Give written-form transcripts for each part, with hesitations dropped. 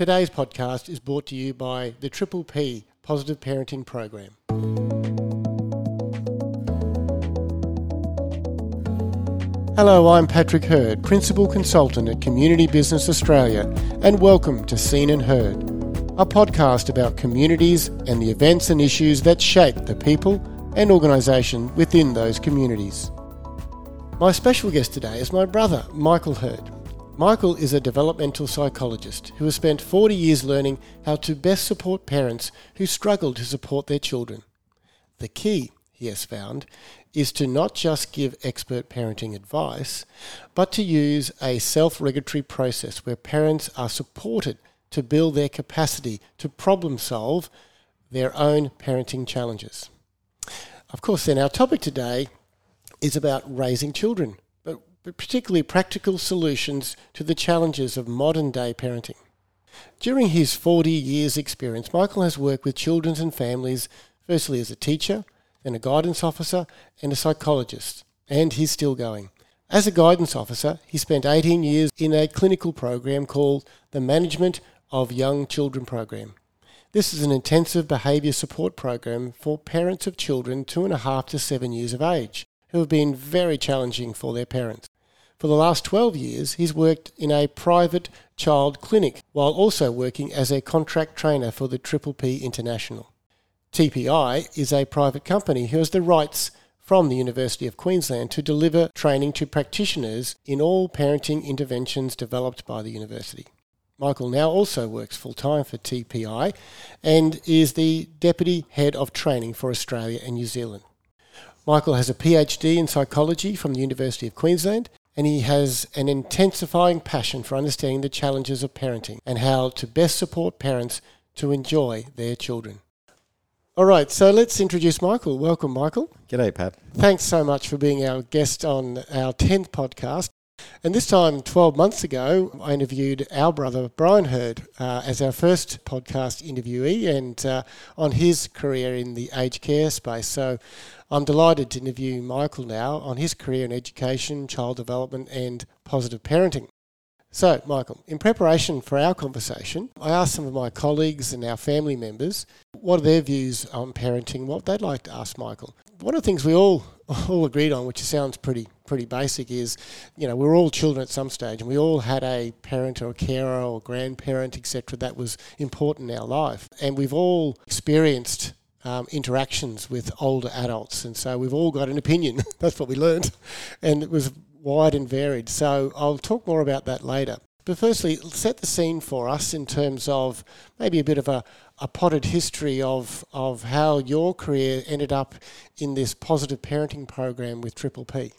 Today's podcast is brought to you by the Triple P Positive Parenting Program. Hello, I'm Patrick Hurd, Principal Consultant at Community Business Australia, and welcome to Seen and Heard, a podcast about communities and the events and issues that shape the people and organisation within those communities. My special guest today is my brother, Michael Hurd. Michael is a developmental psychologist who has spent 40 years learning how to best support parents who struggle to support their children. The key, he has found, is to not just give expert parenting advice, but to use a self-regulatory process where parents are supported to build their capacity to problem solve their own parenting challenges. Of course, then our topic today is about raising children, but particularly practical solutions to the challenges of modern-day parenting. During his 40 years' experience, Michael has worked with children and families, firstly as a teacher, then a guidance officer and a psychologist, and he's still going. As a guidance officer, he spent 18 years in a clinical program called the Management of Young Children Program. This is an intensive behaviour support program for parents of children 2.5 to 7 years of age who have been very challenging for their parents. For the last 12 years, he's worked in a private child clinic while also working as a contract trainer for the Triple P International. TPI is a private company who has the rights from the University of Queensland to deliver training to practitioners in all parenting interventions developed by the university. Michael now also works full-time for TPI and is the Deputy Head of Training for Australia and New Zealand. Michael has a PhD in psychology from the University of Queensland, and he has an intensifying passion for understanding the challenges of parenting and how to best support parents to enjoy their children. All right, so let's introduce Michael. Welcome, Michael. G'day, Pat. Thanks so much for being our guest on our 10th podcast. And this time, 12 months ago, I interviewed our brother, Brian Herd, as our first podcast interviewee and on his career in the aged care space. So I'm delighted to interview Michael now on his career in education, child development and positive parenting. So, Michael, in preparation for our conversation, I asked some of my colleagues and our family members what are their views on parenting, what they'd like to ask Michael. One of the things we all agreed on, which sounds pretty basic, is, you know, we're all children at some stage and we all had a parent or a carer or grandparent, etc., that was important in our life. And we've all experienced interactions with older adults, and so we've all got an opinion. That's what we learned, and it was wide and varied. So I'll talk more about that later. But firstly, set the scene for us in terms of maybe a bit of a potted history of how your career ended up in this positive parenting program with Triple P.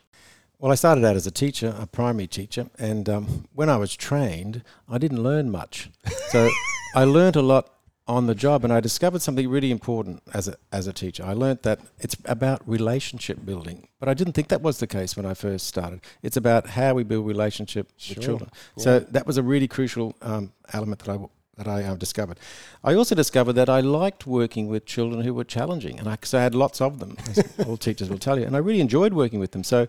Well, I started out as a teacher, a primary teacher, and when I was trained, I didn't learn much. So I learned a lot on the job, and I discovered something really important as a teacher. I learned that it's about relationship building, but I didn't think that was the case when I first started. It's about how we build relationship with children. Yeah. So that was a really crucial element that I discovered. I also discovered that I liked working with children who were challenging, and because I had lots of them, as all teachers will tell you, and I really enjoyed working with them. So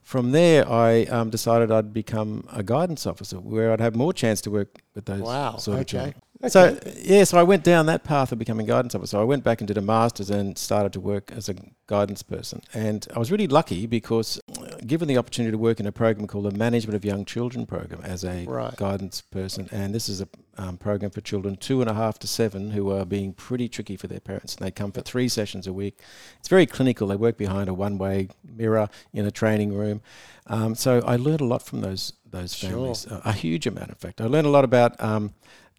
from there, I decided I'd become a guidance officer, where I'd have more chance to work with those sort of children. Okay. So, so I went down that path of becoming a guidance officer. So I went back and did a master's and started to work as a guidance person. And I was really lucky because given the opportunity to work in a program called the Management of Young Children Program as a guidance person. And this is a program for children 2.5 to 7 who are being pretty tricky for their parents. And they come for 3 sessions a week. It's very clinical. They work behind a one-way mirror in a training room. So I learned a lot from those families, a huge amount, in fact. I learned a lot about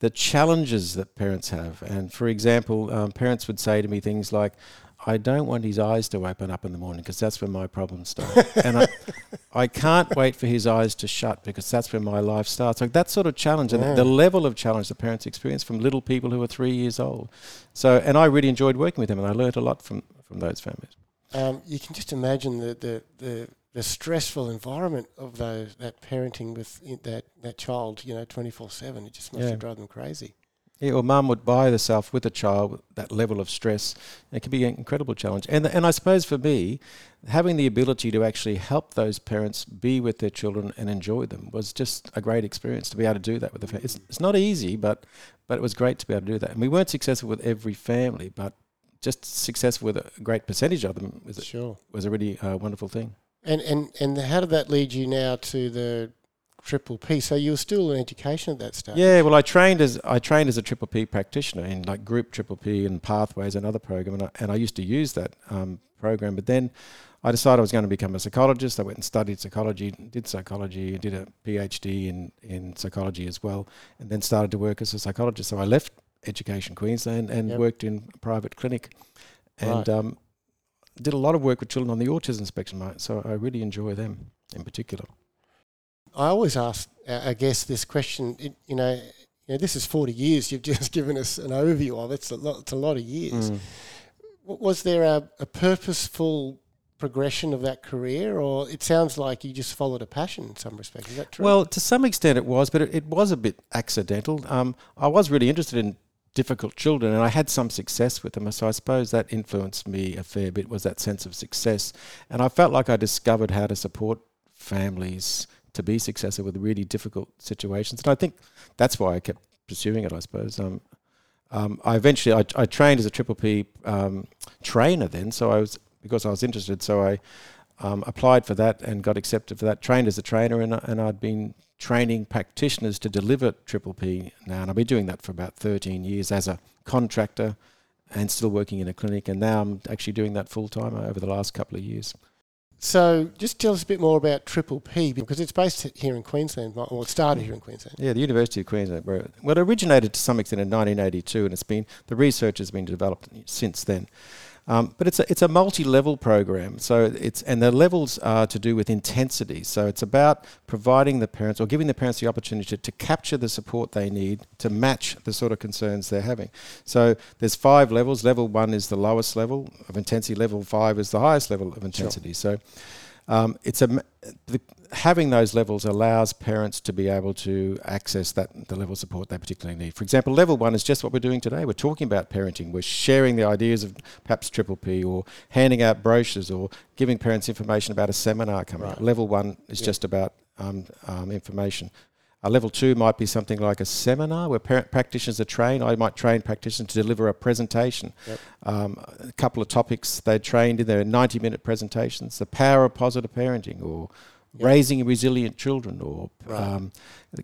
the challenges that parents have. And for example, parents would say to me things like, I don't want his eyes to open up in the morning because that's when my problems start. And I can't wait for his eyes to shut because that's when my life starts. Like that sort of challenge and the level of challenge that parents experience from little people who are 3 years old. So, and I really enjoyed working with them and I learned a lot from those families. You can just imagine the stressful environment of that parenting with that child, 24/7, it just must have driven them crazy. Yeah, or mum would by herself with a child, with that level of stress. It can be an incredible challenge. And I suppose for me, having the ability to actually help those parents be with their children and enjoy them was just a great experience to be able to do that with the family. It's not easy, but it was great to be able to do that. And we weren't successful with every family, but just successful with a great percentage of them was a really wonderful thing. And how did that lead you now to the Triple P? So you were still in education at that stage. Yeah, well, I trained as a Triple P practitioner in like group Triple P and Pathways, another program, and I used to use that program. But then I decided I was going to become a psychologist. I went and studied psychology, did a PhD in psychology as well, and then started to work as a psychologist. So I left Education Queensland and worked in a private clinic, and did a lot of work with children on the autism spectrum. So I really enjoy them in particular. I always ask our guests this question. This is 40 years you've just given us an overview of. It's a lot of years. Mm. Was there a purposeful progression of that career, or it sounds like you just followed a passion in some respect? Is that true? Well, to some extent it was, but it was a bit accidental. I was really interested in difficult children, and I had some success with them, so I suppose that influenced me a fair bit, was that sense of success. And I felt like I discovered how to support families to be successful with really difficult situations, and I think that's why I kept pursuing it, I suppose. I eventually trained as a Triple P trainer then, because I was interested, so I applied for that and got accepted for that, trained as a trainer, and I'd been training practitioners to deliver Triple P now, and I've been doing that for about 13 years as a contractor and still working in a clinic, and now I'm actually doing that full-time over the last couple of years. So just tell us a bit more about Triple P, because it's based here in Queensland, or it started here in Queensland. Yeah, the University of Queensland. Well, it originated to some extent in 1982, and the research has been developed since then. But it's a multi-level program, and the levels are to do with intensity. So it's about providing the parents, or giving the parents the opportunity to capture the support they need to match the sort of concerns they're having. So there's 5 levels. Level 1 is the lowest level of intensity. Level 5 is the highest level of intensity. Sure. So having those levels allows parents to be able to access the level of support they particularly need. For example, level 1 is just what we're doing today. We're talking about parenting. We're sharing the ideas of perhaps Triple P, or handing out brochures, or giving parents information about a seminar coming up. Level 1 is just about information. Level 2 might be something like a seminar where practitioners are trained. I might train practitioners to deliver a presentation. Yep. A couple of topics they trained in their 90-minute presentations: the power of positive parenting, or raising resilient children, or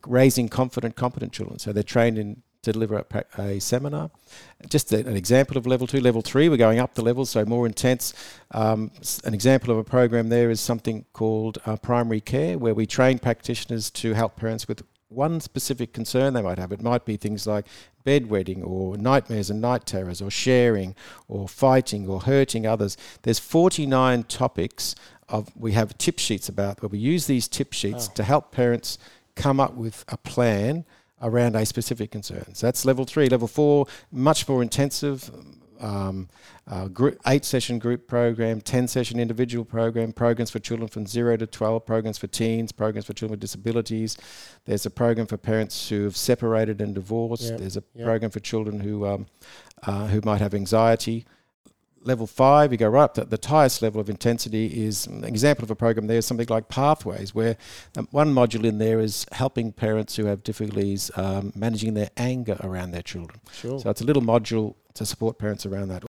raising confident, competent children. So they're trained to deliver a seminar. Just an example of level 2. Level 3, we're going up the levels, so more intense. An example of a program there is something called primary care, where we train practitioners to help parents with one specific concern they might have. It might be things like bedwetting, or nightmares and night terrors, or sharing, or fighting, or hurting others. There's 49 topics. We have tip sheets about, but we use these tip sheets to help parents come up with a plan around a specific concern. So that's level 3. Level 4, much more intensive, 8-session group program, 10-session individual program, programs for children from 0 to 12, programs for teens, programs for children with disabilities. There's a program for parents who have separated and divorced. Yep. There's a program for children who might have anxiety. Level 5, you go right up to the highest level of intensity. Is an example of a program there, something like Pathways, where one module in there is helping parents who have difficulties managing their anger around their children. Sure. So it's a little module to support parents around that.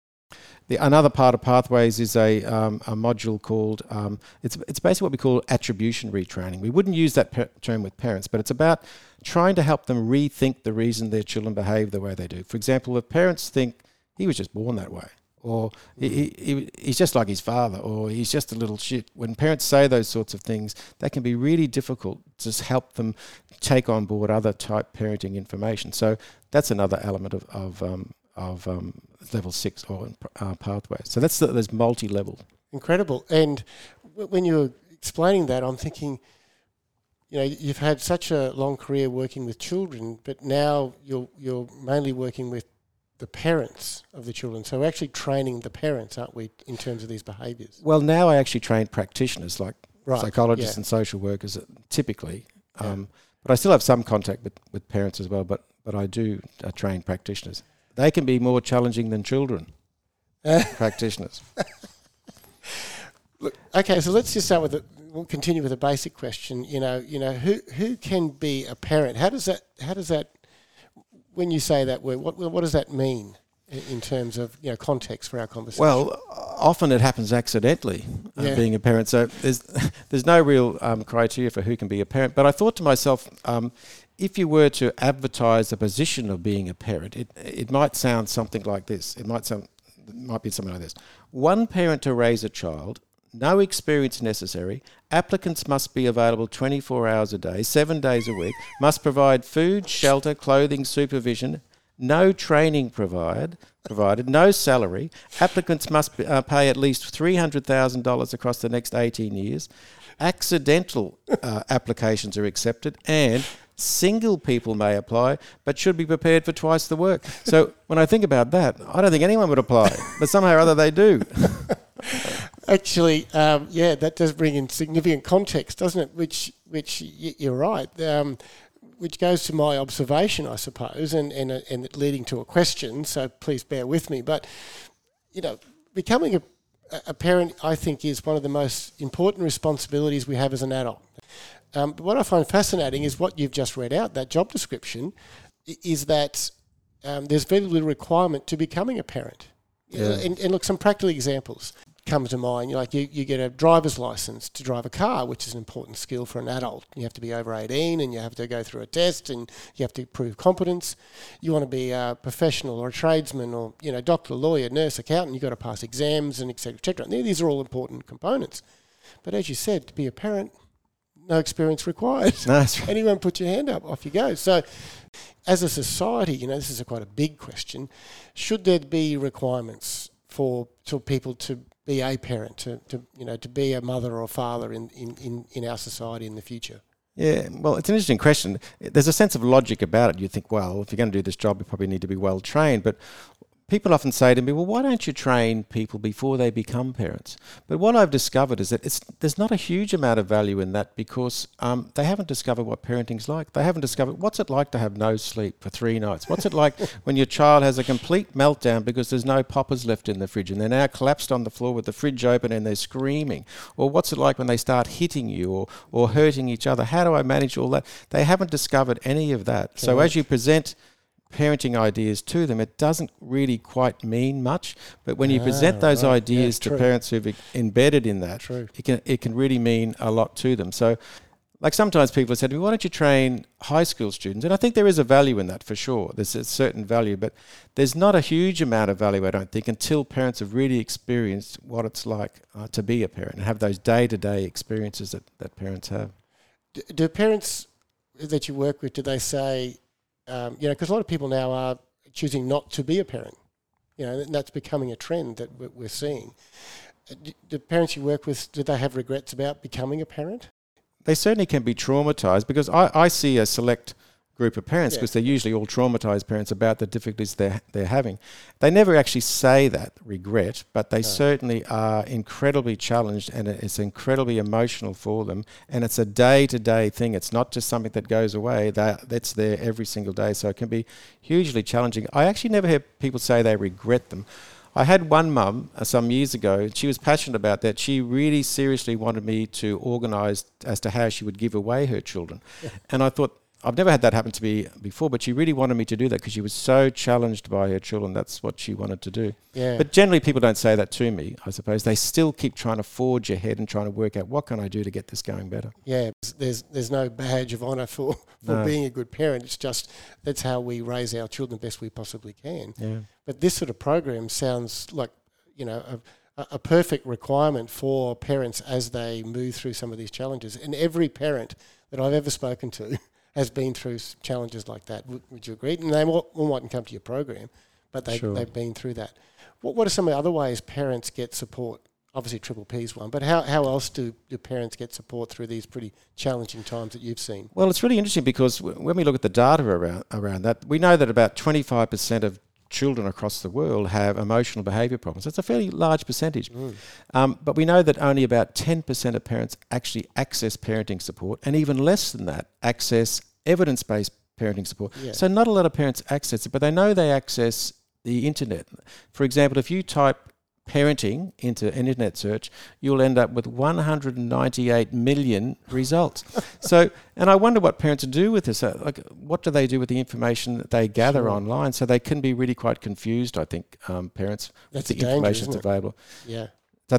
Another part of Pathways is a module called, it's basically what we call attribution retraining. We wouldn't use that term with parents, but it's about trying to help them rethink the reason their children behave the way they do. For example, if parents think, he was just born that way, or he's just like his father, or he's just a little shit. When parents say those sorts of things, that can be really difficult to help them take on board other type parenting information. So that's another element of level 6 or pathways. So that's there's multi-level. Incredible. And when you were explaining that, I'm thinking, you've had such a long career working with children, but now you're mainly working with the parents of the children. So we're actually training the parents, aren't we, in terms of these behaviours? Well, now I actually train practitioners like psychologists and social workers typically. But I still have some contact with parents as well. But but I do train practitioners. They can be more challenging than children practitioners. Look, okay, so let's just start with it. We'll continue with a basic question. You know, who can be a parent? How does that? When you say that word, what does that mean in terms of, you know, context for our conversation? Well, often it happens accidentally, being a parent. So there's no real criteria for who can be a parent. But I thought to myself, if you were to advertise a position of being a parent, it might sound something like this. It might be something like this. One parent to raise a child, no experience necessary, applicants must be available 24 hours a day, 7 days a week, must provide food, shelter, clothing, supervision, no training provided, no salary, applicants must pay at least $300,000 across the next 18 years, accidental applications are accepted, and single people may apply but should be prepared for twice the work. So when I think about that, I don't think anyone would apply, but somehow or other they do. Actually, that does bring in significant context, doesn't it? Which you're right. Which goes to my observation, I suppose, and leading to a question. So please bear with me. But you know, becoming a parent, I think, is one of the most important responsibilities we have as an adult. But what I find fascinating is what you've just read out. That job description is that there's very little requirement to becoming a parent. Yeah. And look, some practical examples come to mind. Like you get a driver's license to drive a car, which is an important skill for an adult. You have to be over 18 and you have to go through a test and you have to prove competence. You want to be a professional or a tradesman or, you know, doctor, lawyer, nurse, accountant. You've got to pass exams and et cetera, et cetera. And these are all important components. But as you said, to be a parent, no experience required. That's right. Anyone put your hand up, off you go. So as a society, you know, this is quite a big question. Should there be requirements for people to be a parent, to be a mother or father in our society in the future? Yeah, well, it's an interesting question. There's a sense of logic about it. You think, well, if you're going to do this job, you probably need to be well trained. But people often say to me, well, why don't you train people before they become parents? But what I've discovered is that there's not a huge amount of value in that because they haven't discovered what parenting's like. They haven't discovered what's it like to have no sleep for 3 nights. What's it like when your child has a complete meltdown because there's no poppers left in the fridge and they're now collapsed on the floor with the fridge open and they're screaming? Or what's it like when they start hitting you or hurting each other? How do I manage all that? They haven't discovered any of that. So as you present parenting ideas to them, it doesn't really quite mean much, but when you present those ideas to parents who've embedded in that, it can really mean a lot to them. So like sometimes people have said to me, why don't you train high school students? And I think there is a value in that for sure. There's a certain value, but there's not a huge amount of value, I don't think, until parents have really experienced what it's like to be a parent and have those day-to-day experiences that parents have. Do parents that you work with, do they say, you know, because a lot of people now are choosing not to be a parent, you know, and that's becoming a trend that we're seeing. The parents you work with, do they have regrets about becoming a parent? They certainly can be traumatised because I see a select group of parents because they're usually all traumatised parents about the difficulties they're having. They never actually say that regret, but they certainly are incredibly challenged and it's incredibly emotional for them, and it's a day-to-day thing. It's not just something that goes away. That's there every single day, so it can be hugely challenging. I actually never hear people say they regret them. I had one mum some years ago, she was passionate about that. She really seriously wanted me to organise as to how she would give away her children. Yeah. And I thought, I've never had that happen to me before, but she really wanted me to do that because she was so challenged by her children. That's what she wanted to do. Yeah. But generally people don't say that to me, I suppose. They still keep trying to forge ahead and trying to work out what can I do to get this going better. Yeah, there's no badge of honour for being a good parent. It's just that's how we raise our children the best we possibly can. Yeah. But this sort of program sounds like, you know, a perfect requirement for parents as they move through some of these challenges. And every parent that I've ever spoken to has been through challenges like that. Would you agree? And they all mightn't come to your program, but they've been through that. What are some of the other ways parents get support? Obviously, Triple P's one, but how else do parents get support through these pretty challenging times that you've seen? Well, it's really interesting because when we look at the data around that, we know that about 25% of children across the world have emotional behaviour problems. That's a fairly large percentage. But we know that only about 10% of parents actually access parenting support, and even less than that access evidence-based parenting support. Yeah. So not a lot of parents access it, but they know they access the internet. For example, if you type parenting into an internet search, you'll end up with 198 million results. So, and I wonder what parents do with this. Like, what do they do with the information that they gather online? So they can be really quite confused, I think, parents, that's with the information that's available. Yeah.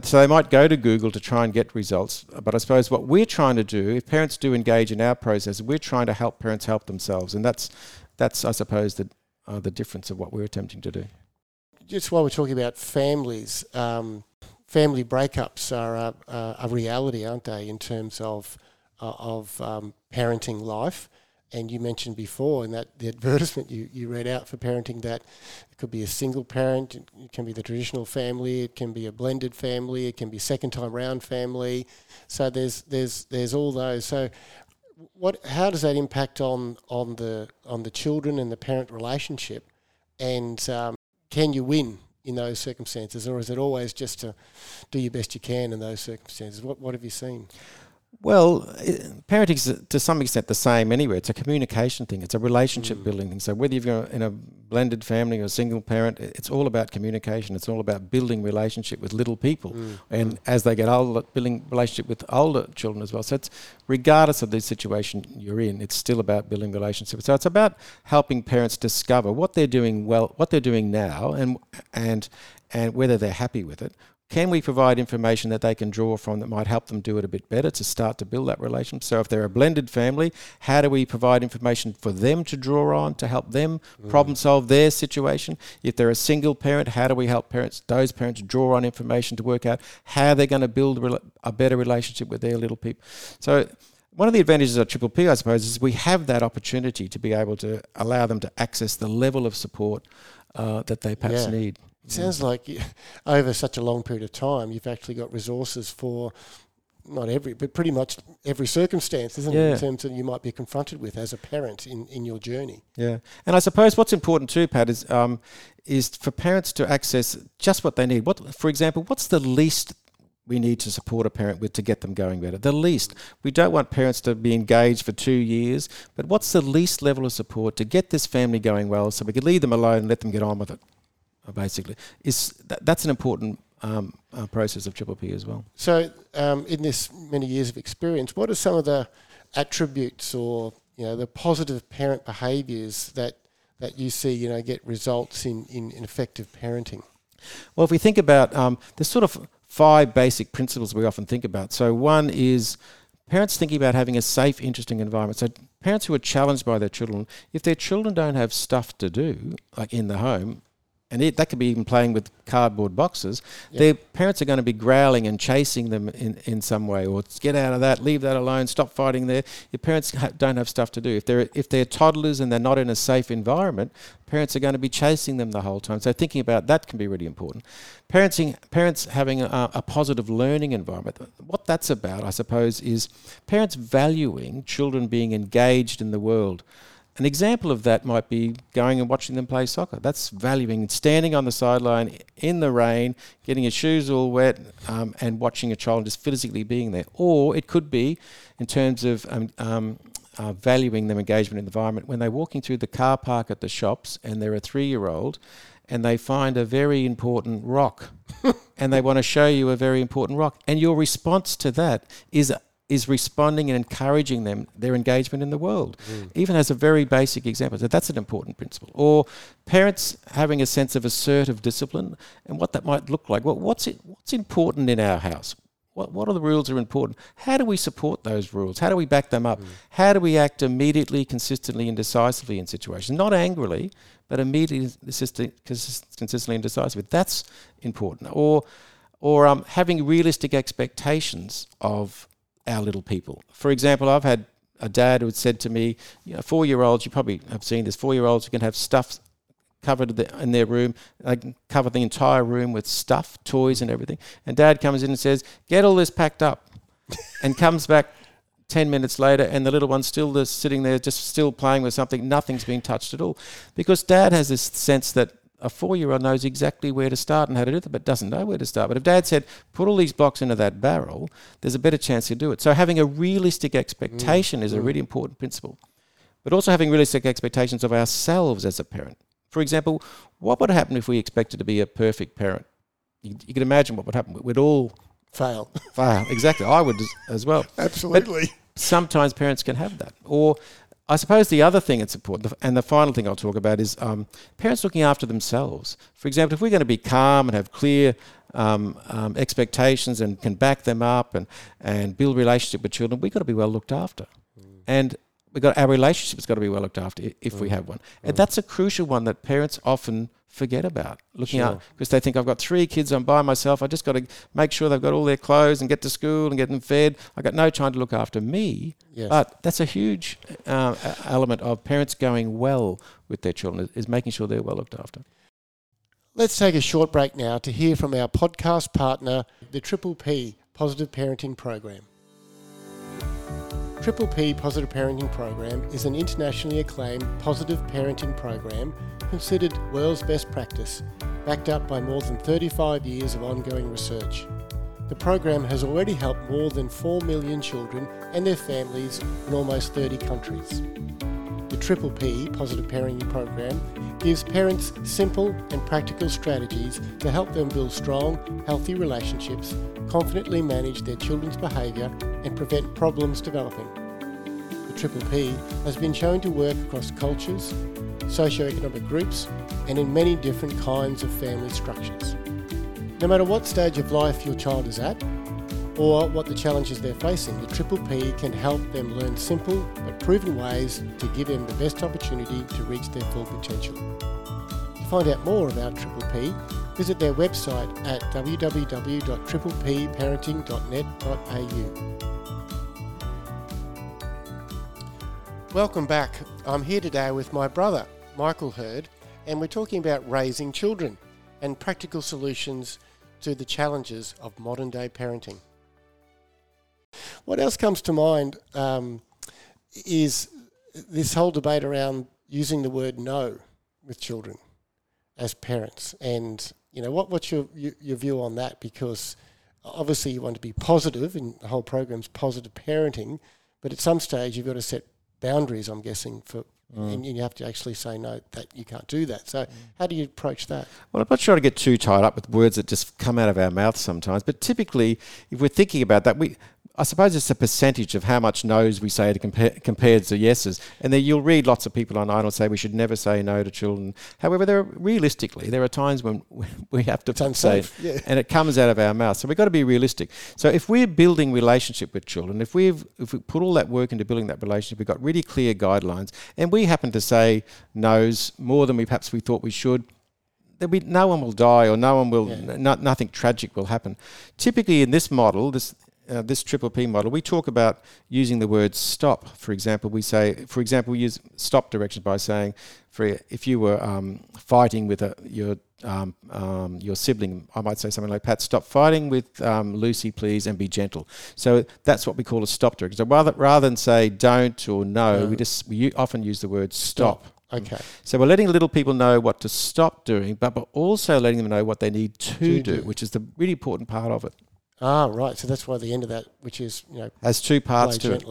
So they might go to Google to try and get results, but I suppose what we're trying to do, if parents do engage in our process, we're trying to help parents help themselves, and that's I suppose, the difference of what we're attempting to do. Just while we're talking about families, family breakups are a reality, aren't they, in terms of parenting life? And you mentioned before in that the advertisement you read out for parenting that it could be a single parent, it can be the traditional family, it can be a blended family, it can be second time round family. So there's all those. So how does that impact on the children and the parent relationship? And can you win in those circumstances, or is it always just to do your best you can in those circumstances? What have you seen? Well, parenting is to some extent the same anyway. It's a communication thing. It's a relationship building thing. So whether you're in a blended family or a single parent, it's all about communication. It's all about building relationship with little people. And as they get older, building relationship with older children as well. So it's regardless of the situation you're in, it's still about building relationship. So it's about helping parents discover what they're doing well, what they're doing now, and whether they're happy with it. Can we provide information that they can draw from that might help them do it a bit better to start to build that relationship? So if they're a blended family, how do we provide information for them to draw on to help them problem solve their situation? If they're a single parent, how do we help those parents draw on information to work out how they're going to build a better relationship with their little people? So one of the advantages of Triple P, I suppose, is we have that opportunity to be able to allow them to access the level of support that they perhaps need. It sounds like over such a long period of time, you've actually got resources for not every, but pretty much every circumstance, isn't it, in terms that you might be confronted with as a parent in your journey. Yeah. And I suppose what's important too, Pat, is for parents to access just what they need. For example, what's the least we need to support a parent with to get them going better? The least. We don't want parents to be engaged for 2 years, but what's the least level of support to get this family going well so we can leave them alone and let them get on with it? Basically, that's an important process of Triple P as well. So, in this many years of experience, what are some of the attributes or the positive parent behaviours that you see get results in effective parenting? Well, if we think about there's sort of five basic principles we often think about. So one is parents thinking about having a safe, interesting environment. So parents who are challenged by their children, if their children don't have stuff to do like in the home. And that could be even playing with cardboard boxes. Yep. Their parents are going to be growling and chasing them in some way, or get out of that, leave that alone, stop fighting there. Your parents don't have stuff to do. If they're toddlers and they're not in a safe environment, parents are going to be chasing them the whole time. So thinking about that can be really important. Parents having a positive learning environment. What that's about, I suppose, is parents valuing children being engaged in the world. An example of that might be going and watching them play soccer. That's valuing standing on the sideline in the rain, getting your shoes all wet, and watching a child just physically being there. Or it could be in terms of valuing their engagement in the environment. When they're walking through the car park at the shops and they're a 3-year-old and they find a very important rock and they want to show you a very important rock, and your response to that is responding and encouraging their engagement in the world, even as a very basic example. So that's an important principle. Or parents having a sense of assertive discipline and what that might look like. Well, what's important in our house? What are the rules that are important? How do we support those rules? How do we back them up? How do we act immediately, consistently and decisively in situations? Not angrily, but immediately, consistently and decisively. That's important. Or having realistic expectations of our little people. For example, I've had a dad who had said to me, 4-year-olds, you probably have seen this, 4-year-olds who can have stuff covered in their room, they can cover the entire room with stuff, toys and everything. And dad comes in and says, get all this packed up, and comes back 10 minutes later and the little one's still sitting there, just still playing with something, nothing's been touched at all. Because dad has this sense that a 4-year-old knows exactly where to start and how to do that, but doesn't know where to start. But if dad said, put all these blocks into that barrel, there's a better chance he'll do it. So having a realistic expectation is a really important principle. but also having realistic expectations of ourselves as a parent. For example, what would happen if we expected to be a perfect parent? You can imagine what would happen. We'd all fail. Exactly. I would as well. Absolutely. But sometimes parents can have that. Or I suppose the other thing that's important, and the final thing I'll talk about, is parents looking after themselves. For example, if we're going to be calm and have clear expectations and can back them up and build relationship with children, we've got to be well looked after. And our relationship's got to be well looked after if we have one. And that's a crucial one that parents often forget about, looking out, because they think, I've got three kids, I'm by myself, I just got to make sure they've got all their clothes and get to school and get them fed. I've got no time to look after me. Yes. But that's a huge element of parents going well with their children, is making sure they're well looked after. Let's take a short break now to hear from our podcast partner, the Triple P Positive Parenting Program. Triple P Positive Parenting Program is an internationally acclaimed positive parenting program considered world's best practice, backed up by more than 35 years of ongoing research. The program has already helped more than 4 million children and their families in almost 30 countries. The Triple P Positive Parenting Program gives parents simple and practical strategies to help them build strong, healthy relationships, confidently manage their children's behaviour and prevent problems developing. The Triple P has been shown to work across cultures, socioeconomic groups and in many different kinds of family structures. No matter what stage of life your child is at or what the challenges they're facing, the Triple P can help them learn simple but proven ways to give them the best opportunity to reach their full potential. To find out more about Triple P, visit their website at www.triplepparenting.net.au. Welcome back. I'm here today with my brother, Michael Hurd, and we're talking about raising children and practical solutions to the challenges of modern day parenting. What else comes to mind is this whole debate around using the word no with children as parents. And, you know, what's your view on that? Because obviously you want to be positive, and the whole program's positive parenting, but at some stage you've got to set boundaries, I'm guessing, for and you have to actually say no, that you can't do that. So how do you approach that? Well, I'm not trying to get too tied up with words that just come out of our mouth sometimes, but typically if we're thinking about that, I suppose it's a percentage of how much no's we say to compared to yeses. And then you'll read lots of people online will say we should never say no to children. However, realistically, there are times when we have to say it, and it comes out of our mouth. So we've got to be realistic. So if we're building relationship with children, if we put all that work into building that relationship, we've got really clear guidelines, and we happen to say no's more than we thought we should, no one will die or no one will, nothing tragic will happen. Typically in this model, this Triple P model, we talk about using the word stop. For example, we use stop directions by saying, if you were fighting with your sibling, I might say something like, Pat, stop fighting with Lucy, please, and be gentle. So that's what we call a stop direction. So rather than say don't or no, we often use the word stop. Okay. So we're letting little people know what to stop doing, but we're also letting them know what they need to do, which is the really important part of it. Ah, right. So that's why the end of that, which is, has two parts to it.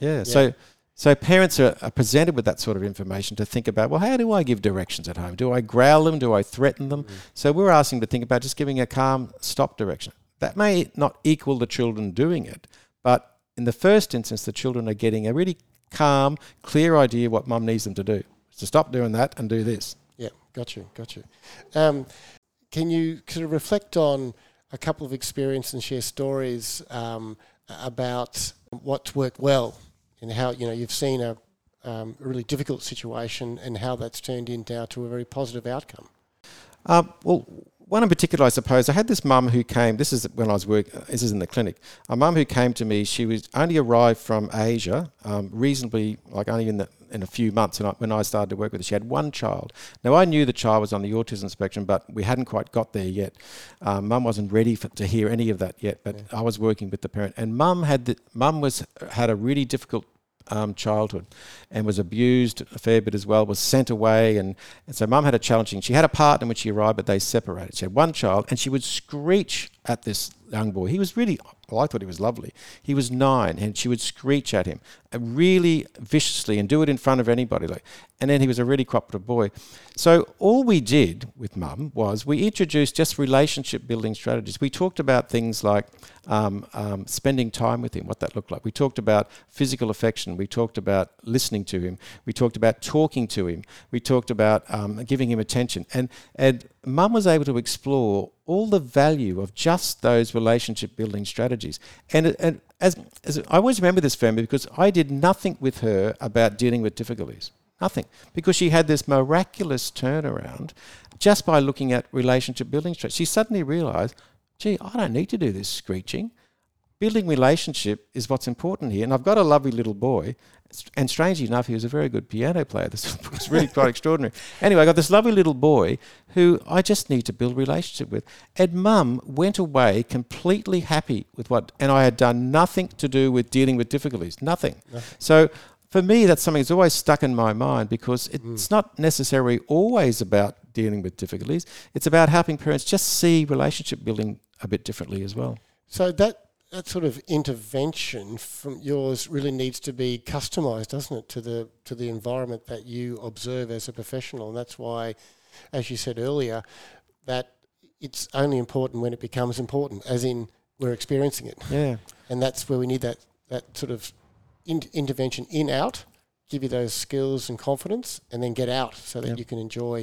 Yeah. So parents are presented with that sort of information to think about, well, how do I give directions at home? Do I growl them? Do I threaten them? So we're asking them to think about just giving a calm stop direction. That may not equal the children doing it, but in the first instance, the children are getting a really calm, clear idea of what mum needs them to do. So stop doing that and do this. Yeah, got you. Can you sort of reflect on a couple of experiences and share stories about what's worked well and how you've seen a really difficult situation and how that's turned in now to a very positive outcome? Well, one in particular, I suppose. I had this mum who came. This is when I was working. This is in the clinic. A mum who came to me. She was only arrived from Asia, reasonably, only in a few months. And when I started to work with her, she had one child. Now, I knew the child was on the autism spectrum, but we hadn't quite got there yet. Mum wasn't ready to hear any of that yet, but I was working with the parent. And mum had a really difficult childhood and was abused a fair bit as well, was sent away. And so mum had a challenging... She had a partner when she arrived, but they separated. She had one child and she would screech at this young boy. He was really well, I thought he was lovely. He was 9, and she would screech at him really viciously and do it in front of anybody. And then he was a really cooperative boy. So all we did with Mum was we introduced just relationship-building strategies. We talked about things like spending time with him, what that looked like. We talked about physical affection. We talked about listening to him. We talked about talking to him. We talked about giving him attention. And Mum was able to explore all the value of just those relationship-building strategies. And as I always remember this family because I did nothing with her about dealing with difficulties. Nothing. Because she had this miraculous turnaround just by looking at relationship-building strategies. She suddenly realised, gee, I don't need to do this screeching. Building relationship is what's important here. And I've got a lovely little boy. And strangely enough, he was a very good piano player. This was really quite extraordinary. Anyway, I got this lovely little boy who I just need to build a relationship with. And Mum went away completely happy with what... And I had done nothing to do with dealing with difficulties. Nothing. So... for me, that's something that's always stuck in my mind because it's not necessarily always about dealing with difficulties. It's about helping parents just see relationship building a bit differently as well. So that sort of intervention from yours really needs to be customised, doesn't it, to the environment that you observe as a professional. And that's why, as you said earlier, that it's only important when it becomes important, as in we're experiencing it. Yeah. And that's where we need that sort of... intervention in-out, give you those skills and confidence, and then get out so that you can enjoy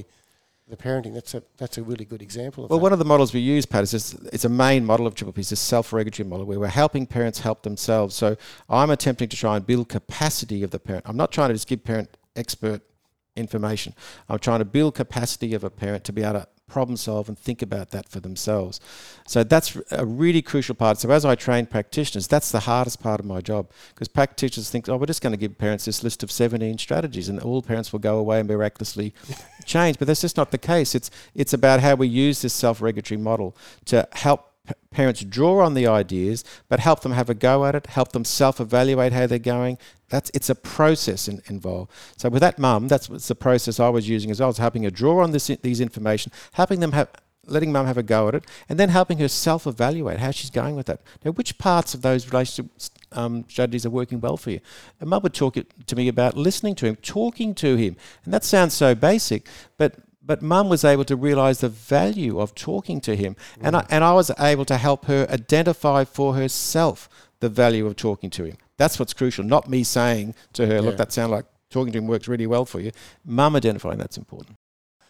the parenting. That's a really good example of that. Well, one of the models we use, Pat, is just, it's a main model of Triple P, is this self-regulatory model where we're helping parents help themselves. So I'm attempting to try and build capacity of the parent. I'm not trying to just give parent expert information. I'm trying to build capacity of a parent to be able to problem solve and think about that for themselves. So that's a really crucial part. So as I train practitioners, that's the hardest part of my job because practitioners think, oh, we're just going to give parents this list of 17 strategies and all parents will go away and miraculously change. But that's just not the case. It's about how we use this self-regulatory model to help parents draw on the ideas, but help them have a go at it, help them self-evaluate how they're going. It's a process involved. So with that Mum, that's the process I was using as well, was helping her draw on these information, helping them letting Mum have a go at it, and then helping her self-evaluate how she's going with that. Now, which parts of those relationship strategies are working well for you? And Mum would talk to me about listening to him, talking to him. And that sounds so basic, but Mum was able to realise the value of talking to him. And I was able to help her identify for herself the value of talking to him. That's what's crucial, not me saying to her, look, that sounds like talking to him works really well for you. Mum identifying that's important.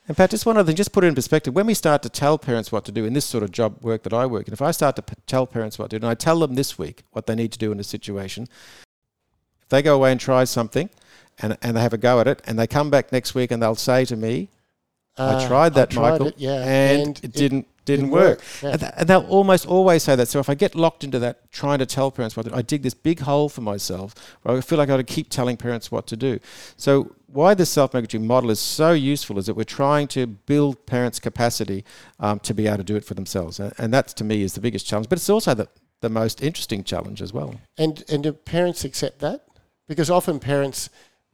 In fact, just one other thing, just put it in perspective. When we start to tell parents what to do in this sort of job work that I work in, if I start to tell parents what to do, and I tell them this week what they need to do in a situation, if they go away and try something and they have a go at it and they come back next week and they'll say to me, I tried Michael, and it didn't work. Yeah. And they'll almost always say that. So if I get locked into that, trying to tell parents what to do, I dig this big hole for myself where I feel like I've got to keep telling parents what to do. So why this self-regulatory model is so useful is that we're trying to build parents' capacity to be able to do it for themselves. And that, to me, is the biggest challenge. But it's also the most interesting challenge as well. And do parents accept that? Because often parents...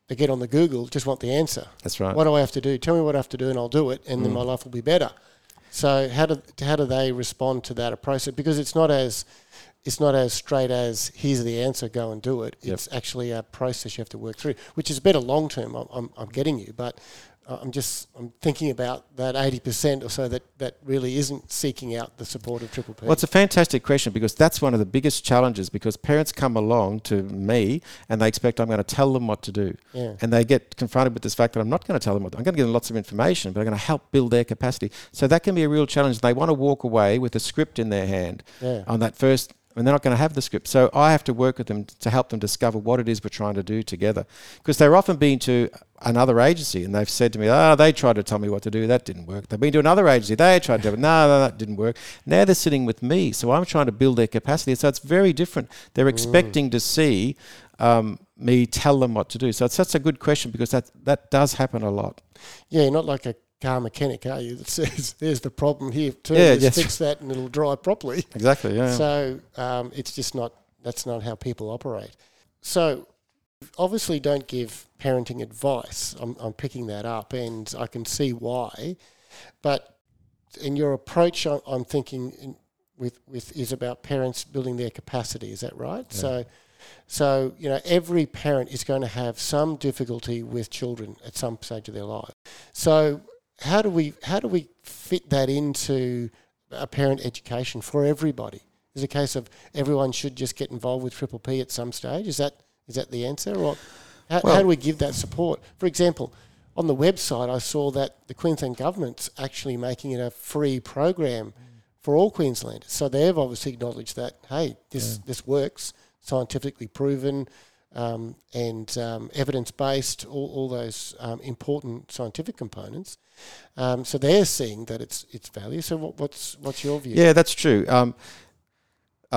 they get on the Google, just want the answer. That's right. What do I have to do? Tell me what I have to do and I'll do it and then my life will be better. So how do they respond to that approach? Because it's not as straight as here's the answer, go and do it. It's actually a process you have to work through, which is better long term. I'm getting you, but I'm thinking about that 80% or so that really isn't seeking out the support of Triple P. Well, it's a fantastic question because that's one of the biggest challenges because parents come along to me and they expect I'm going to tell them what to do. Yeah. And they get confronted with this fact that I'm not going to tell them what to do. I'm going to give them lots of information, but I'm going to help build their capacity. So that can be a real challenge. They want to walk away with a script in their hand on that first... and they're not going to have the script. So I have to work with them to help them discover what it is we're trying to do together. Because they're often been to another agency and they've said to me, they tried to tell me what to do, that didn't work. They've been to another agency, they tried to tell me, no, that didn't work. Now they're sitting with me, so I'm trying to build their capacity. So it's very different. They're expecting to see me tell them what to do. So it's such a good question because that does happen a lot. Yeah, you're not like a car mechanic, are you, that says there's the problem here too, fix that and it'll drive properly. Exactly, yeah. So it's just that's not how people operate. So obviously don't give parenting advice. I'm picking that up and I can see why. But in your approach, I'm thinking with is about parents building their capacity. Is that right? Yeah. So you know, every parent is going to have some difficulty with children at some stage of their life. So how do we fit that into a parent education for everybody? Is it a case of everyone should just get involved with Triple P at some stage? Is that the answer, or how do we give that support? For example, on the website, I saw that the Queensland government's actually making it a free program for all Queenslanders. So they've obviously acknowledged that, hey, this works, scientifically proven, and evidence-based, all those important scientific components. So they're seeing that it's value. So what's your view? Yeah, that's true. I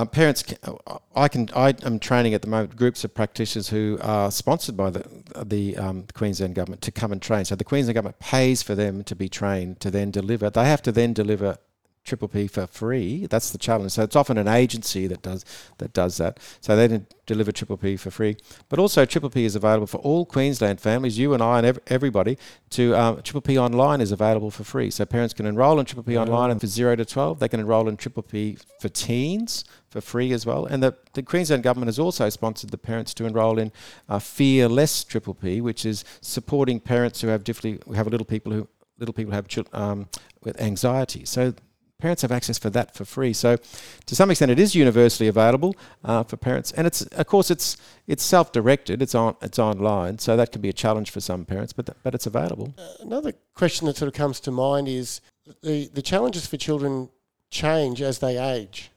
am training at the moment groups of practitioners who are sponsored by the Queensland government to come and train. So the Queensland government pays for them to be trained to then deliver. They have to then deliver Triple P for free. That's the challenge. So it's often an agency that does that. So they didn't deliver Triple P for free. But also Triple P is available for all Queensland families, you and I and everybody. Triple P Online is available for free. So parents can enrol in Triple P Online, and for 0 to 12, they can enrol in Triple P for teens for free as well. And the Queensland government has also sponsored the parents to enrol in Fearless Triple P, which is supporting parents who have little people with anxiety. So parents have access for that for free. So to some extent it is universally available for parents, and it's self-directed, it's online, so that can be a challenge for some parents, but it's available. Another question that sort of comes to mind is the challenges for children change as they age,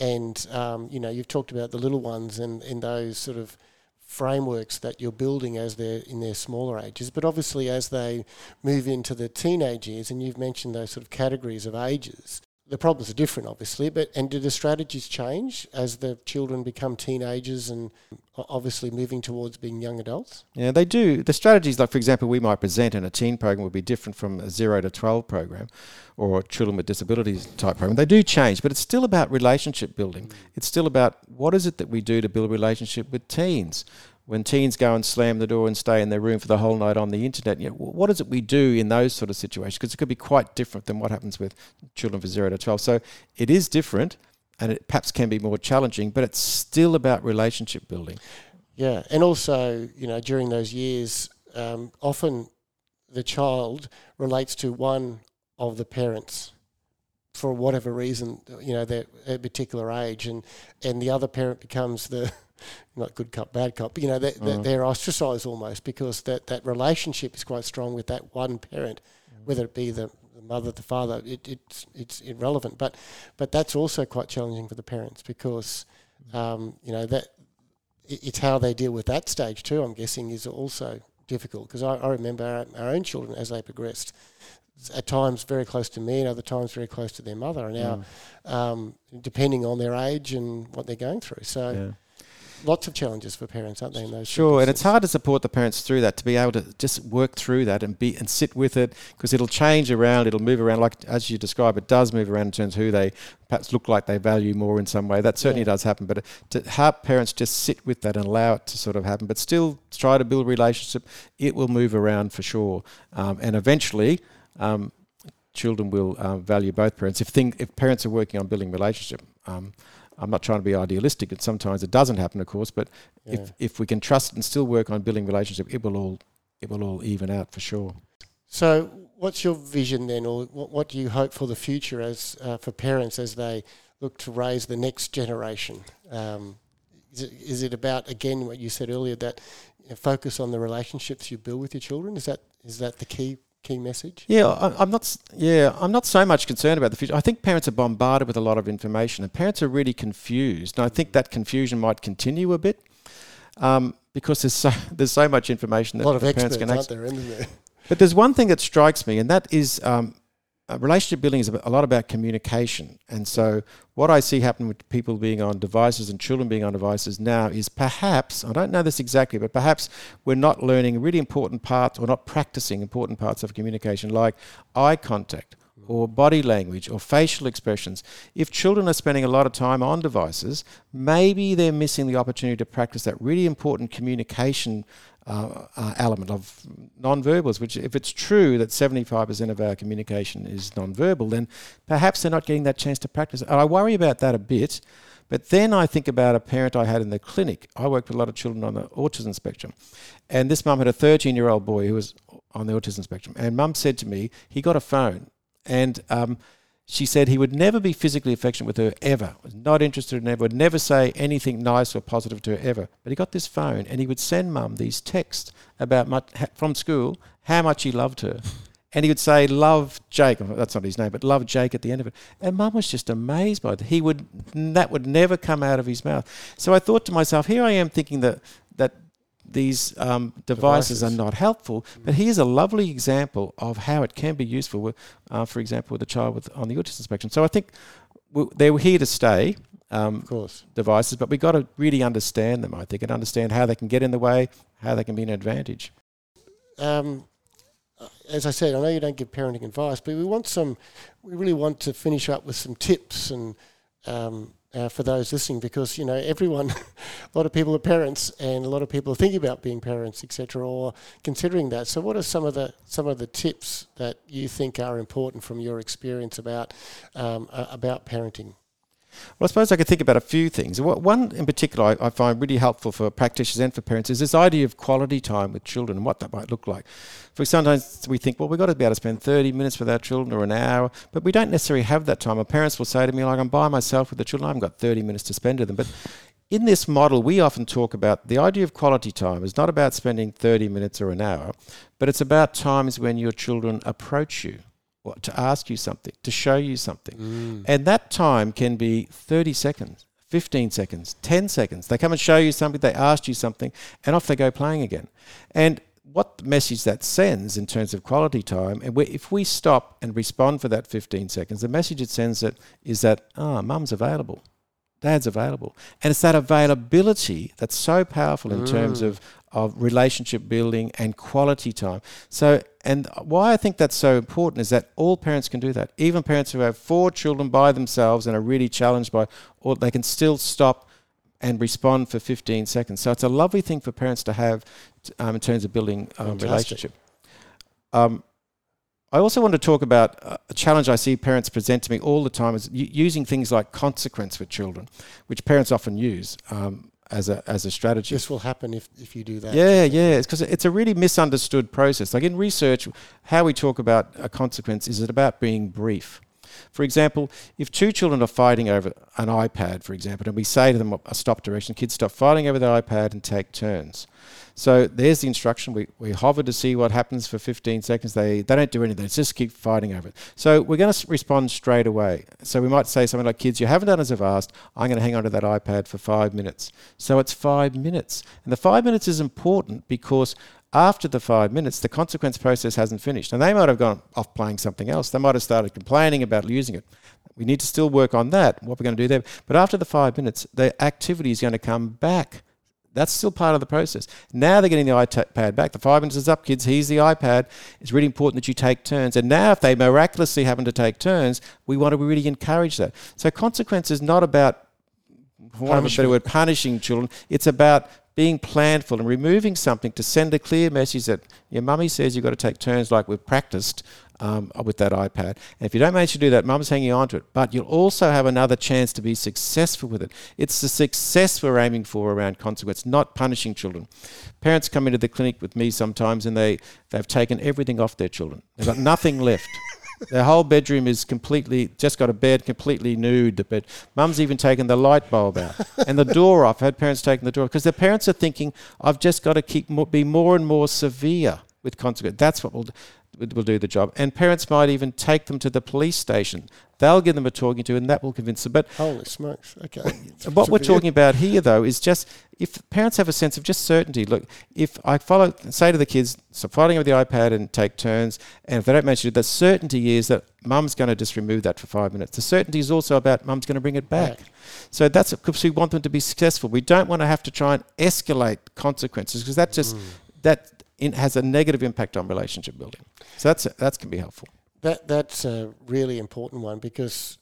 and you know, you've talked about the little ones and in those sort of frameworks that you're building as they're in their smaller ages, but obviously as they move into the teenage years, and you've mentioned those sort of categories of ages, the problems are different obviously, and do the strategies change as the children become teenagers and obviously moving towards being young adults? Yeah, they do. The strategies, like for example, we might present in a teen program would be different from a 0 to 12 program or children with disabilities type program. They do change, but it's still about relationship building. It's still about what is it that we do to build a relationship with teens. When teens go and slam the door and stay in their room for the whole night on the internet, you know, what is it we do in those sort of situations? Because it could be quite different than what happens with children for 0 to 12. So it is different, and it perhaps can be more challenging, but it's still about relationship building. Yeah, and also, you know, during those years, often the child relates to one of the parents for whatever reason, you know, they're at a particular age, and the other parent becomes the... not good cop, bad cop, but, you know, they're ostracised almost because that relationship is quite strong with that one parent, whether it be the mother, the father, it's irrelevant. But that's also quite challenging for the parents because, you know, that it's how they deal with that stage too, I'm guessing, is also difficult, because I remember our own children as they progressed, at times very close to me and other times very close to their mother, and now depending on their age and what they're going through. So... yeah. Lots of challenges for parents, aren't they? In those sure, and it's hard to support the parents through that, to be able to just work through that and sit with it, because it'll change around, it'll move around, like as you describe, it does move around in terms of who they perhaps look like they value more in some way. That certainly does happen, but to help parents just sit with that and allow it to sort of happen, but still try to build a relationship, it will move around for sure. And eventually... children will value both parents if parents are working on building relationship. I'm not trying to be idealistic, and sometimes it doesn't happen, of course, but if we can trust and still work on building relationship, it will all even out for sure. So what's your vision then, or what do you hope for the future as for parents as they look to raise the next generation? Is it about, again, what you said earlier, that focus on the relationships you build with your children? Is that the key message? Yeah, I'm not so much concerned about the future. I think parents are bombarded with a lot of information, and parents are really confused. And I think that confusion might continue a bit because there's so much information that a lot of experts can access. Aren't there, isn't there? But there's one thing that strikes me, and that is relationship building is a lot about communication. And so what I see happen with people being on devices and children being on devices now is perhaps, I don't know this exactly, but perhaps we're not learning really important parts or not practicing important parts of communication, like eye contact or body language or facial expressions. If children are spending a lot of time on devices, maybe they're missing the opportunity to practice that really important communication element of non-verbals, which if it's true that 75% of our communication is non-verbal, then perhaps they're not getting that chance to practice. And I worry about that a bit. But then I think about a parent I had in the clinic. I worked with a lot of children on the autism spectrum. And this mum had a 13-year-old boy who was on the autism spectrum. And mum said to me, he got a phone. And she said he would never be physically affectionate with her ever, was not interested in her, would never say anything nice or positive to her ever. But he got this phone and he would send mum these texts about from school how much he loved her. And he would say, love Jake. That's not his name, but love Jake at the end of it. And mum was just amazed by it. That would never come out of his mouth. So I thought to myself, here I am thinking that these devices are not helpful, but here's a lovely example of how it can be useful, for example, with a child on the autism spectrum. So I think they were here to stay, of course, devices, but we've got to really understand them, I think, and understand how they can get in the way, how they can be an advantage. As I said, I know you don't give parenting advice, but we really want to finish up with some tips and for those listening, because, you know, everyone, a lot of people are parents and a lot of people are thinking about being parents, etc., or considering that. So what are some of the tips that you think are important from your experience about parenting? Well, I suppose I could think about a few things. One in particular I find really helpful for practitioners and for parents is this idea of quality time with children and what that might look like. For sometimes we think, well, we've got to be able to spend 30 minutes with our children or an hour, but we don't necessarily have that time. Our parents will say to me, like, I'm by myself with the children, I haven't got 30 minutes to spend with them. But in this model, we often talk about the idea of quality time is not about spending 30 minutes or an hour, but it's about times when your children approach you, or to ask you something, to show you something. And that time can be 30 seconds, 15 seconds, 10 seconds. They come and show you something, they asked you something, and off they go playing again. And what the message that sends in terms of quality time, and if we stop and respond for that 15 seconds, the message it sends is that, mum's available, dad's available. And it's that availability that's so powerful in terms of relationship building and quality time. So, and why I think that's so important is that all parents can do that. Even parents who have 4 children by themselves and are really challenged by, or they can still stop and respond for 15 seconds. So it's a lovely thing for parents to have in terms of building a relationship. I also want to talk about a challenge I see parents present to me all the time is using things like consequence with children, which parents often use as a strategy. This will happen if you do that. Yeah. It's because it's a really misunderstood process. Like in research, how we talk about a consequence is about being brief. For example, if 2 children are fighting over an iPad, for example, and we say to them a stop direction, kids stop fighting over their iPad and take turns. So there's the instruction. We hover to see what happens for 15 seconds. They don't do anything. They just keep fighting over it. So we're going to respond straight away. So we might say something like, kids, you haven't done as I've asked. I'm going to hang on to that iPad for 5 minutes. So it's 5 minutes. And the 5 minutes is important because after the 5 minutes, the consequence process hasn't finished. And they might have gone off playing something else. They might have started complaining about using it. We need to still work on that, what we're going to do there. But after the 5 minutes, the activity is going to come back. That's still part of the process. Now they're getting the iPad back. The 5 minutes is up, kids. Here's the iPad. It's really important that you take turns. And now if they miraculously happen to take turns, we want to really encourage that. So consequence is not about, for want of a better word, punishing children. It's about being planful and removing something to send a clear message that your mummy says you've got to take turns like we've practiced with that iPad. And if you don't manage to do that, mum's hanging on to it. But you'll also have another chance to be successful with it. It's the success we're aiming for around consequence, not punishing children. Parents come into the clinic with me sometimes and they've taken everything off their children. They've got nothing left. Their whole bedroom is completely, just got a bed, completely nude. The bed. Mum's even taken the light bulb out and the door off. I had parents taking the door off because their parents are thinking, I've just got to be more and more severe with consequence. That's what will do the job. And parents might even take them to the police station. They'll give them a talking to and that will convince them. But holy smokes, okay. What we're talking about here, though, is just if parents have a sense of just certainty. Look, if I say to the kids, so fighting over the iPad and take turns, and if they don't manage to do that, certainty is that mum's going to just remove that for 5 minutes. The certainty is also about mum's going to bring it back. Right. So that's because we want them to be successful. We don't want to have to try and escalate consequences because that just... It has a negative impact on relationship building. So that can be helpful. That's a really important one because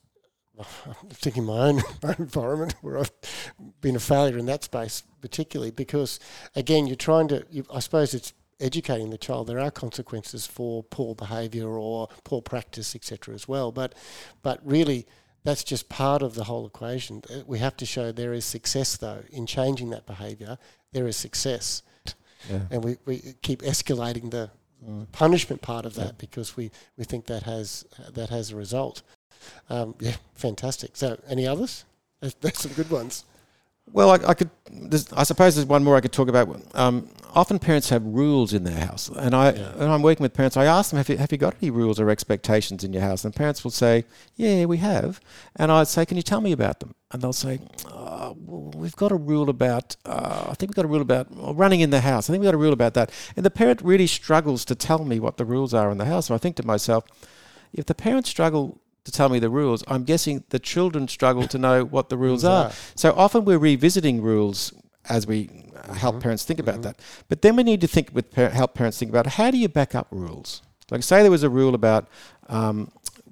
I'm thinking my own environment where I've been a failure in that space particularly, because, again, you're trying to, I suppose it's educating the child. There are consequences for poor behaviour or poor practice, etc. as well. But really, that's just part of the whole equation. We have to show there is success, though. In changing that behaviour, there is success. Yeah. And we keep escalating the punishment part of that because we think that has a result. Yeah, fantastic. So, any others? That's some good ones. Well, I suppose there's one more I could talk about. Often parents have rules in their house, and I'm working with parents. I ask them, have you got any rules or expectations in your house? And parents will say, yeah, we have. And I'd say, can you tell me about them? And they'll say, we've got a rule about, running in the house. I think we've got a rule about that. And the parent really struggles to tell me what the rules are in the house. And I think to myself, if the parents struggle to tell me the rules, I'm guessing the children struggle to know what the rules are. So often we're revisiting rules as we help parents think about that. But then we need to help parents think about, how do you back up rules? Like, say there was a rule about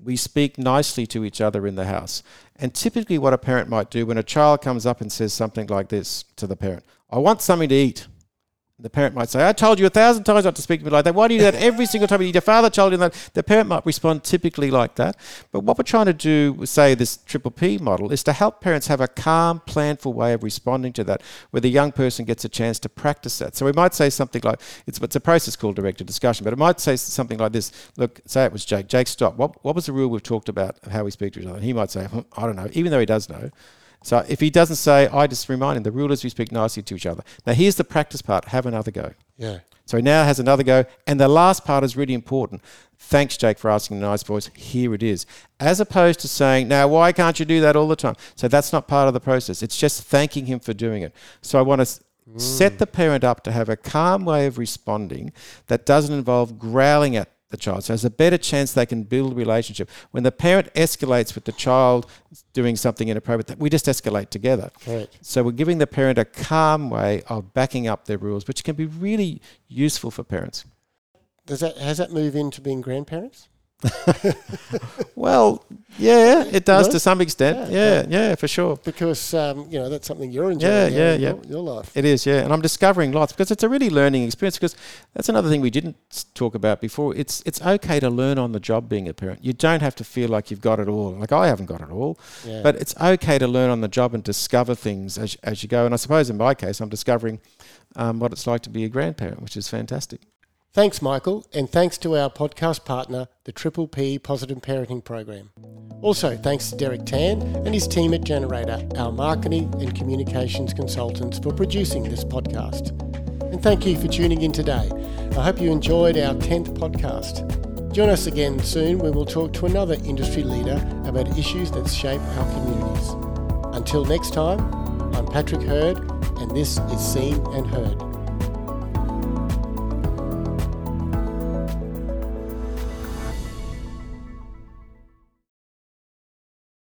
we speak nicely to each other in the house. And typically what a parent might do when a child comes up and says something like this to the parent, I want something to eat. The parent might say, I told you 1,000 times not to speak to me like that. Why do you do that every single time you eat your father-child in that? The parent might respond typically like that. But what we're trying to do with, say, this Triple P model is to help parents have a calm, planful way of responding to that, where the young person gets a chance to practice that. So we might say something like, it's a process called directed discussion, but it might say something like this. Look, say it was Jake. Jake, stop. What was the rule we've talked about of how we speak to each other? And he might say, I don't know, even though he does know. So if he doesn't say, I just remind him, the rule is we speak nicely to each other. Now, here's the practice part. Have another go. Yeah. So he now has another go. And the last part is really important. Thanks, Jake, for asking in a nice voice. Here it is. As opposed to saying, now, why can't you do that all the time? So that's not part of the process. It's just thanking him for doing it. So I want to set the parent up to have a calm way of responding that doesn't involve growling at the child. So there's a better chance they can build a relationship. When the parent escalates with the child doing something inappropriate, we just escalate together. Right. So we're giving the parent a calm way of backing up their rules, which can be really useful for parents. Has that move into being grandparents? Well, yeah, it does to some extent. Yeah, for sure. Because, that's something you're enjoying your life. It is, yeah. And I'm discovering lots because it's a really learning experience, because that's another thing we didn't talk about before. It's okay to learn on the job being a parent. You don't have to feel like you've got it all. Like, I haven't got it all. Yeah. But it's okay to learn on the job and discover things as you go. And I suppose in my case, I'm discovering what it's like to be a grandparent, which is fantastic. Thanks, Michael, and thanks to our podcast partner, the Triple P Positive Parenting Program. Also, thanks to Derek Tan and his team at Generator, our marketing and communications consultants, for producing this podcast. And thank you for tuning in today. I hope you enjoyed our 10th podcast. Join us again soon when we'll talk to another industry leader about issues that shape our communities. Until next time, I'm Patrick Hurd, and this is Seen and Heard.